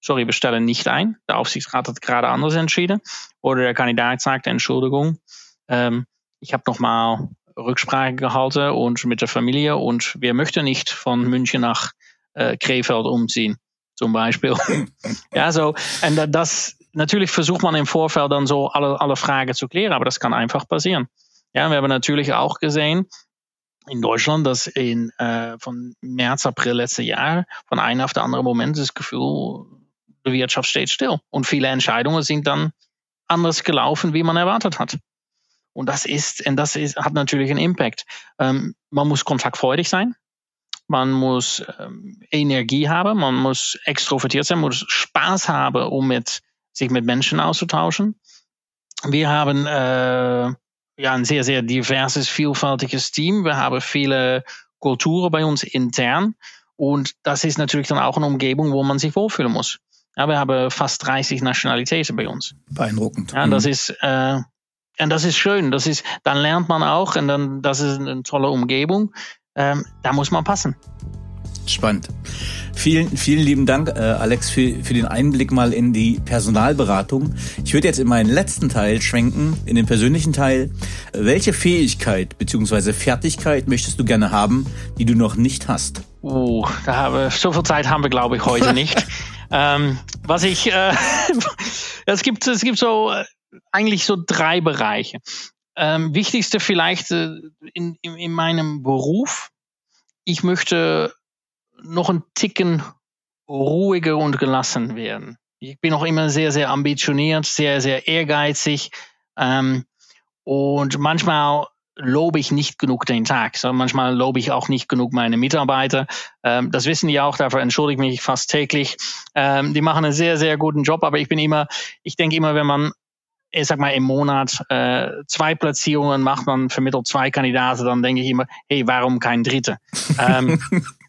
sorry, wir stellen nicht ein, der Aufsichtsrat hat gerade anders entschieden, oder der Kandidat sagt, Entschuldigung, ähm, ich habe nochmal Rücksprache gehalten und mit der Familie und wir möchten nicht von München nach äh, Krefeld umziehen, zum Beispiel. Ja, so, und das, natürlich versucht man im Vorfeld dann so alle, alle Fragen zu klären, aber das kann einfach passieren. Ja, wir haben natürlich auch gesehen in Deutschland, dass in, äh, von März, April letztes Jahr von einem auf den anderen Moment das Gefühl, die Wirtschaft steht still und viele Entscheidungen sind dann anders gelaufen, wie man erwartet hat. Und das ist, und das ist, hat natürlich einen Impact. Ähm, man muss kontaktfreudig sein, man muss ähm, Energie haben, man muss extrovertiert sein, man muss Spaß haben, um mit, sich mit Menschen auszutauschen. Wir haben äh, ja ein sehr, sehr diverses, vielfältiges Team. Wir haben viele Kulturen bei uns intern und das ist natürlich dann auch eine Umgebung, wo man sich wohlfühlen muss. Ja, wir haben fast dreißig Nationalitäten bei uns. Beeindruckend. Ja, das ist... Äh, Und das ist schön, das ist, dann lernt man auch und dann, das ist eine tolle Umgebung, ähm, da muss man passen. Spannend. Vielen, vielen lieben Dank, äh, Alex, für, für den Einblick mal in die Personalberatung. Ich würde jetzt in meinen letzten Teil schwenken, in den persönlichen Teil. Welche Fähigkeit bzw. Fertigkeit möchtest du gerne haben, die du noch nicht hast? Oh, da habe, so viel Zeit haben wir, glaube ich, heute nicht. ähm, was ich, äh, es gibt, es gibt so... Eigentlich so drei Bereiche. Ähm, wichtigste vielleicht äh, in, in, in meinem Beruf. Ich möchte noch einen Ticken ruhiger und gelassen werden. Ich bin auch immer sehr, sehr ambitioniert, sehr, sehr ehrgeizig. Ähm, und manchmal lobe ich nicht genug den Tag. So, manchmal lobe ich auch nicht genug meine Mitarbeiter. Ähm, das wissen die auch, dafür entschuldige ich mich fast täglich. Ähm, die machen einen sehr, sehr guten Job, aber ich bin immer, ich denke immer, wenn man ich sag mal, im Monat äh, zwei Platzierungen macht, man vermittelt zwei Kandidaten, dann denke ich immer, hey, warum kein Dritter? ähm,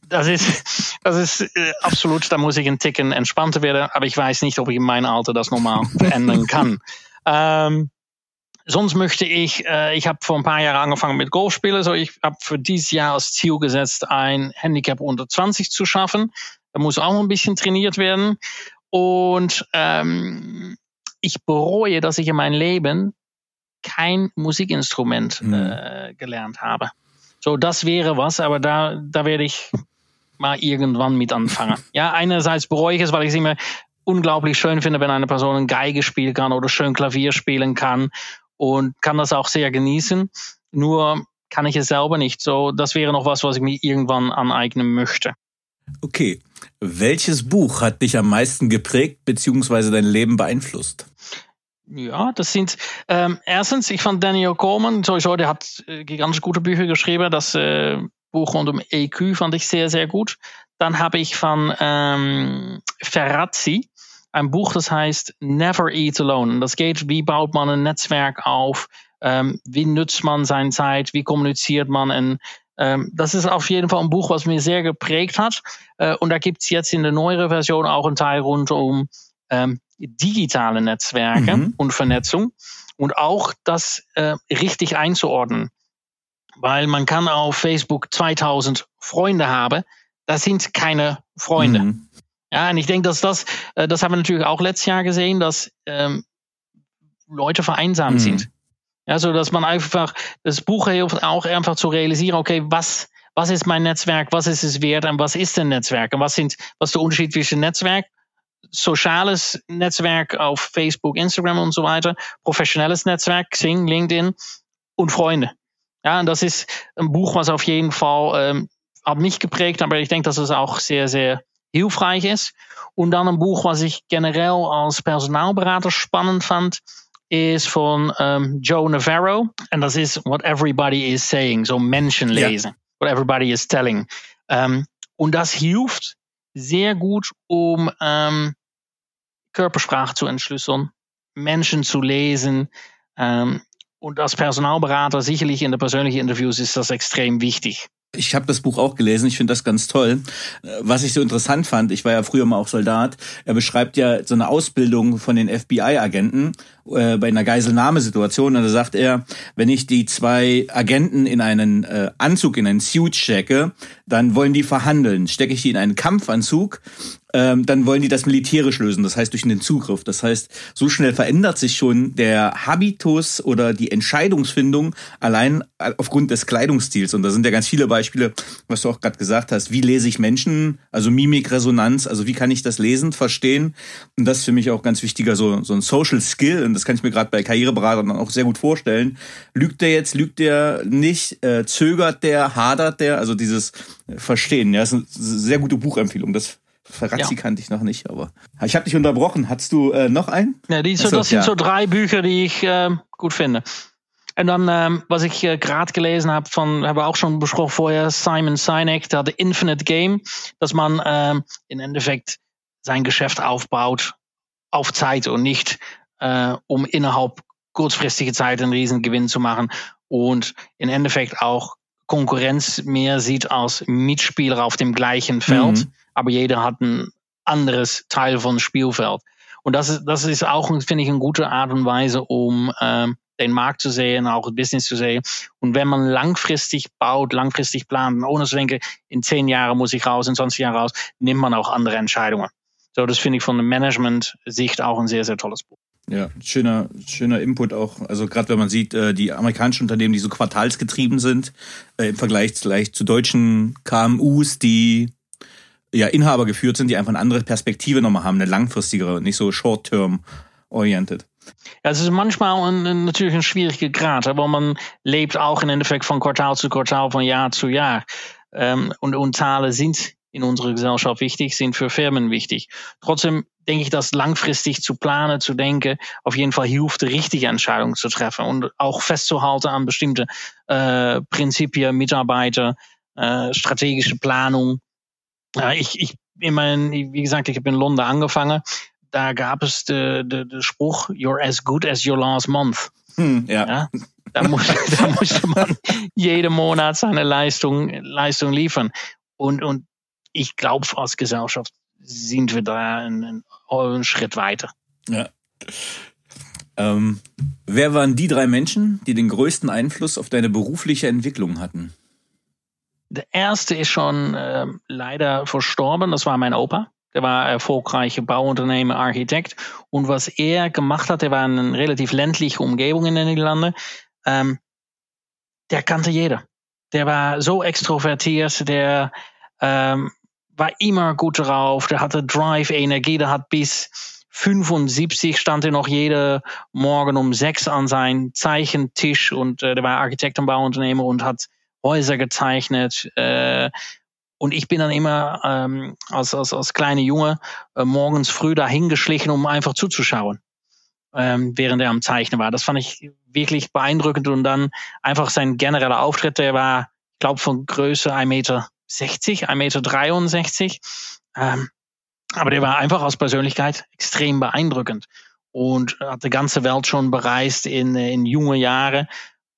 das ist, das ist äh, absolut, da muss ich ein Ticken entspannter werden, aber ich weiß nicht, ob ich in meinem Alter das nochmal verändern kann. Ähm, sonst möchte ich, äh, ich habe vor ein paar Jahren angefangen mit Golfspielen, so ich habe für dieses Jahr als Ziel gesetzt, ein Handicap unter zwanzig zu schaffen. Da muss auch ein bisschen trainiert werden und ähm, ich bereue, dass ich in meinem Leben kein Musikinstrument äh, gelernt habe. So, das wäre was, aber da, da werde ich mal irgendwann mit anfangen. Ja, einerseits bereue ich es, weil ich es immer unglaublich schön finde, wenn eine Person eine Geige spielen kann oder schön Klavier spielen kann und kann das auch sehr genießen. Nur kann ich es selber nicht. So, das wäre noch was, was ich mir irgendwann aneignen möchte. Okay. Welches Buch hat dich am meisten geprägt bzw. dein Leben beeinflusst? Ja, das sind ähm, erstens, ich fand Daniel Goleman, sowieso, der hat äh, ganz gute Bücher geschrieben. Das äh, Buch rund um E Q fand ich sehr, sehr gut. Dann habe ich von ähm, Ferrazzi ein Buch, das heißt Never Eat Alone. Das geht, wie baut man ein Netzwerk auf, ähm, wie nutzt man seine Zeit, wie kommuniziert man ein Das ist auf jeden Fall ein Buch, was mir sehr geprägt hat. Und da gibt es jetzt in der neueren Version auch einen Teil rund um ähm, digitale Netzwerke mhm. und Vernetzung und auch das äh, richtig einzuordnen. Weil man kann auf Facebook zweitausend Freunde haben, das sind keine Freunde. Mhm. Ja, und ich denke, dass das, äh, das haben wir natürlich auch letztes Jahr gesehen, dass ähm, Leute vereinsamt mhm. sind. Also, dass man einfach, das Buch hilft auch einfach zu realisieren, okay, was, was ist mein Netzwerk, was ist es wert und was ist ein Netzwerk und was sind, was ist der Unterschied zwischen Netzwerk, soziales Netzwerk auf Facebook, Instagram und so weiter, professionelles Netzwerk, Xing, LinkedIn und Freunde. Ja, und das ist ein Buch, was auf jeden Fall ähm, hat mich geprägt, aber ich denke, dass es auch sehr, sehr hilfreich ist. Und dann ein Buch, was ich generell als Personalberater spannend fand, ist von ähm, Joe Navarro. Und das ist What Everybody is Saying, so Menschen lesen. Ja. What Everybody is Telling. Ähm, und das hilft sehr gut, um ähm, Körpersprache zu entschlüsseln, Menschen zu lesen. Ähm, und als Personalberater sicherlich in den persönlichen Interviews ist das extrem wichtig. Ich habe das Buch auch gelesen, ich finde das ganz toll. Was ich so interessant fand, ich war ja früher mal auch Soldat, er beschreibt ja so eine Ausbildung von den F B I-Agenten äh, bei einer Geiselnahmesituation. Und da sagt er, wenn ich die zwei Agenten in einen äh, Anzug, in einen Suit stecke, dann wollen die verhandeln. Stecke ich die in einen Kampfanzug, ähm, dann wollen die das militärisch lösen, das heißt durch einen Zugriff. Das heißt, so schnell verändert sich schon der Habitus oder die Entscheidungsfindung allein aufgrund des Kleidungsstils. Und da sind ja ganz viele bei Beispiele, was du auch gerade gesagt hast, wie lese ich Menschen, also Mimikresonanz, also wie kann ich das lesen, verstehen, und das ist für mich auch ganz wichtiger, so, so ein Social Skill, und das kann ich mir gerade bei Karriereberatern auch sehr gut vorstellen, lügt der jetzt, lügt der nicht, äh, zögert der, hadert der, also dieses Verstehen, ja, ist eine sehr gute Buchempfehlung, das Ferrazzi ja. kannte ich noch nicht, aber ich habe dich unterbrochen, hattest du äh, noch einen? Ja, die, so, Achso, das sind ja. so drei Bücher, die ich äh, gut finde. Und dann, ähm, was ich äh, gerade gelesen habe, von, haben wir auch schon besprochen vorher, Simon Sinek, der The Infinite Game, dass man ähm, im Endeffekt sein Geschäft aufbaut auf Zeit und nicht, äh, um innerhalb kurzfristiger Zeit einen Riesengewinn zu machen und im Endeffekt auch Konkurrenz mehr sieht als Mitspieler auf dem gleichen Feld, mhm. aber jeder hat ein anderes Teil von Spielfeld. Und das ist, das ist auch, finde ich, eine gute Art und Weise, um ähm, den Markt zu sehen, auch ein Business zu sehen. Und wenn man langfristig baut, langfristig plant, ohne zu denken, in zehn Jahren muss ich raus, in zwanzig Jahren raus, nimmt man auch andere Entscheidungen. So, das finde ich von der Management-Sicht auch ein sehr, sehr tolles Buch. Ja, schöner, schöner Input auch. Also gerade wenn man sieht, die amerikanischen Unternehmen, die so quartalsgetrieben sind, im Vergleich vielleicht zu deutschen K M Us, die ja Inhaber geführt sind, die einfach eine andere Perspektive nochmal haben, eine langfristigere und nicht so short-term-oriented. Ja, es ist manchmal ein, natürlich ein schwieriger Grad, aber man lebt auch im Endeffekt von Quartal zu Quartal, von Jahr zu Jahr. Ähm, und, und Zahlen sind in unserer Gesellschaft wichtig, sind für Firmen wichtig. Trotzdem denke ich, dass langfristig zu planen, zu denken, auf jeden Fall hilft, richtige Entscheidungen zu treffen und auch festzuhalten an bestimmte äh, Prinzipien, Mitarbeiter, äh, strategische Planung. Äh, ich, ich, ich meine, wie gesagt, ich habe in London angefangen. Da gab es den de, de Spruch, you're as good as your last month. Hm, ja. Ja, da, musste, da musste man jeden Monat seine Leistung, Leistung liefern. Und, und ich glaube, als Gesellschaft sind wir da einen, einen Schritt weiter. Ja. Ähm, wer waren die drei Menschen, die den größten Einfluss auf deine berufliche Entwicklung hatten? Der erste ist schon äh, leider verstorben, das war mein Opa. Der war erfolgreicher Bauunternehmer, Architekt. Und was er gemacht hat, der war in einer relativ ländlichen Umgebung in den Niederlanden. Ähm, der kannte jeder. Der war so extrovertiert, der ähm, war immer gut drauf, der hatte Drive, Energie, der hat bis fünfundsiebzig stand er noch jeden Morgen um sechs an seinem Zeichentisch. Und äh, der war Architekt und Bauunternehmer und hat Häuser gezeichnet, äh, Und ich bin dann immer ähm, als, als, als kleiner Junge äh, morgens früh dahin geschlichen, um einfach zuzuschauen, ähm, während er am Zeichnen war. Das fand ich wirklich beeindruckend. Und dann einfach sein genereller Auftritt, der war, ich glaube, von Größe ein Meter sechzig, ein Meter dreiundsechzig. Ähm, aber der war einfach als Persönlichkeit extrem beeindruckend und hat die ganze Welt schon bereist in, in jungen Jahren.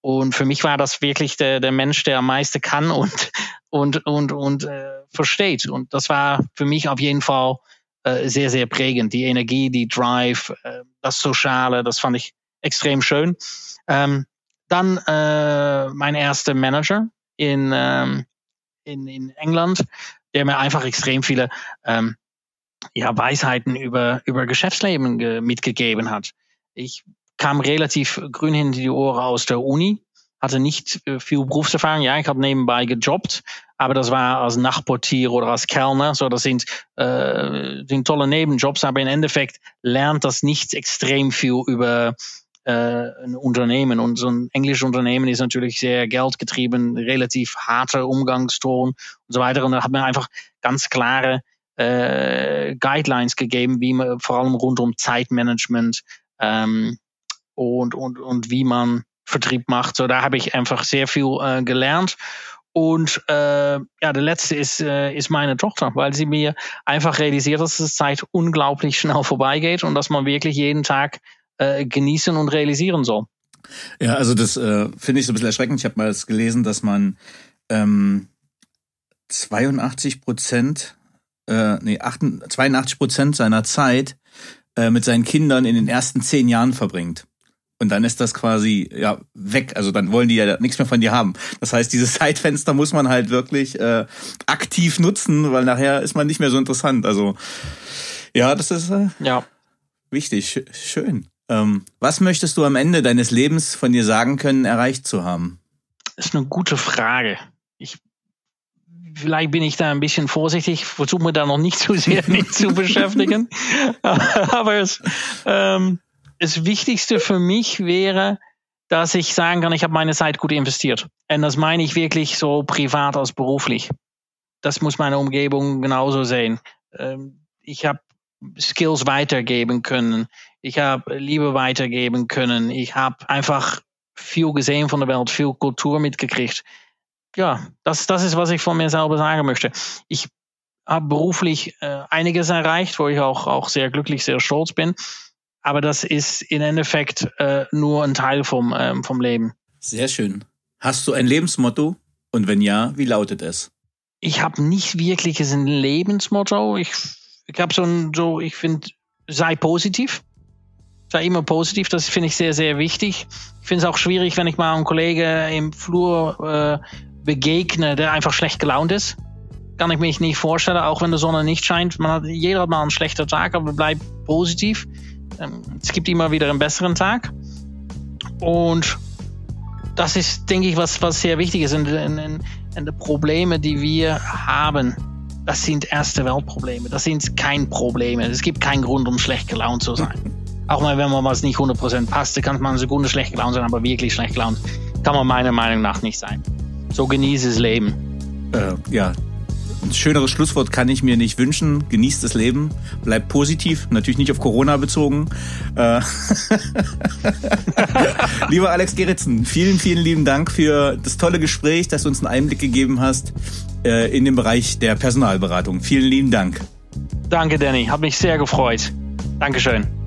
Und für mich war das wirklich der, der Mensch, der am meisten kann und und und und äh, versteht. Und das war für mich auf jeden Fall äh, sehr, sehr prägend. Die Energie, die Drive, äh, das Soziale, das fand ich extrem schön. Ähm, dann äh, mein erster Manager in, ähm, in in England, der mir einfach extrem viele ähm, ja, Weisheiten über, über Geschäftsleben ge- mitgegeben hat. Ich kam relativ grün hinter die Ohren aus der Uni, hatte nicht äh, viel Berufserfahrung. Ja, ich habe nebenbei gejobbt, aber das war als Nachtportier oder als Kellner. So, das sind, äh, sind tolle Nebenjobs, aber im Endeffekt lernt das nicht extrem viel über äh, ein Unternehmen. Und so ein englisches Unternehmen ist natürlich sehr geldgetrieben, relativ harter Umgangston und so weiter. Und da hat man einfach ganz klare Äh, Guidelines gegeben, wie man vor allem rund um Zeitmanagement ähm, und und und wie man Vertrieb macht. So, da habe ich einfach sehr viel äh, gelernt. Und äh, ja, der letzte ist äh, ist meine Tochter, weil sie mir einfach realisiert, dass die Zeit unglaublich schnell vorbeigeht und dass man wirklich jeden Tag äh, genießen und realisieren soll. Ja, also das äh, finde ich so ein bisschen erschreckend. Ich habe mal das gelesen, dass man ähm, zweiundachtzig Prozent Äh, nee, zweiundachtzig Prozent seiner Zeit äh, mit seinen Kindern in den ersten zehn Jahren verbringt. Und dann ist das quasi ja weg. Also dann wollen die ja nichts mehr von dir haben. Das heißt, dieses Zeitfenster muss man halt wirklich äh, aktiv nutzen, weil nachher ist man nicht mehr so interessant. Also ja, das ist äh, ja. wichtig. Schön. Ähm, was möchtest du am Ende deines Lebens von dir sagen können, erreicht zu haben? Das ist eine gute Frage. Ich Vielleicht bin ich da ein bisschen vorsichtig, versuche mir da noch nicht zu sehr mit zu beschäftigen. Aber es, ähm, das Wichtigste für mich wäre, dass ich sagen kann, ich habe meine Zeit gut investiert. Und das meine ich wirklich so privat als beruflich. Das muss meine Umgebung genauso sehen. Ähm, ich habe Skills weitergeben können. Ich habe Liebe weitergeben können. Ich habe einfach viel gesehen von der Welt, viel Kultur mitgekriegt. Ja, das, das ist, was ich von mir selber sagen möchte. Ich habe beruflich äh, einiges erreicht, wo ich auch, auch sehr glücklich, sehr stolz bin. Aber das ist im Endeffekt äh, nur ein Teil vom, ähm, vom Leben. Sehr schön. Hast du ein Lebensmotto? Und wenn ja, wie lautet es? Ich habe nicht wirklich ein Lebensmotto. Ich, ich habe so ein, so, ich finde, sei positiv. Sei immer positiv. Das finde ich sehr, sehr wichtig. Ich finde es auch schwierig, wenn ich mal einen Kollegen im Flur äh, begegne, der einfach schlecht gelaunt ist. Kann ich mich nicht vorstellen, auch wenn die Sonne nicht scheint. Man hat, jeder hat mal einen schlechten Tag, aber bleibt positiv. Es gibt immer wieder einen besseren Tag. Und das ist, denke ich, was, was sehr wichtig ist. Und, und, und die Probleme, die wir haben, das sind erste Weltprobleme. Das sind kein Probleme. Es gibt keinen Grund, um schlecht gelaunt zu sein. Auch mal, wenn man was nicht hundert Prozent passt, kann man eine Sekunde schlecht gelaunt sein, aber wirklich schlecht gelaunt kann man meiner Meinung nach nicht sein. So genieße das Leben. Äh, ja, ein schöneres Schlusswort kann ich mir nicht wünschen. Genießt das Leben, bleibt positiv, natürlich nicht auf Corona bezogen. Äh Lieber Alex Gerritsen, vielen, vielen lieben Dank für das tolle Gespräch, dass du uns einen Einblick gegeben hast äh, in den Bereich der Personalberatung. Vielen lieben Dank. Danke, Danny. Hat mich sehr gefreut. Dankeschön.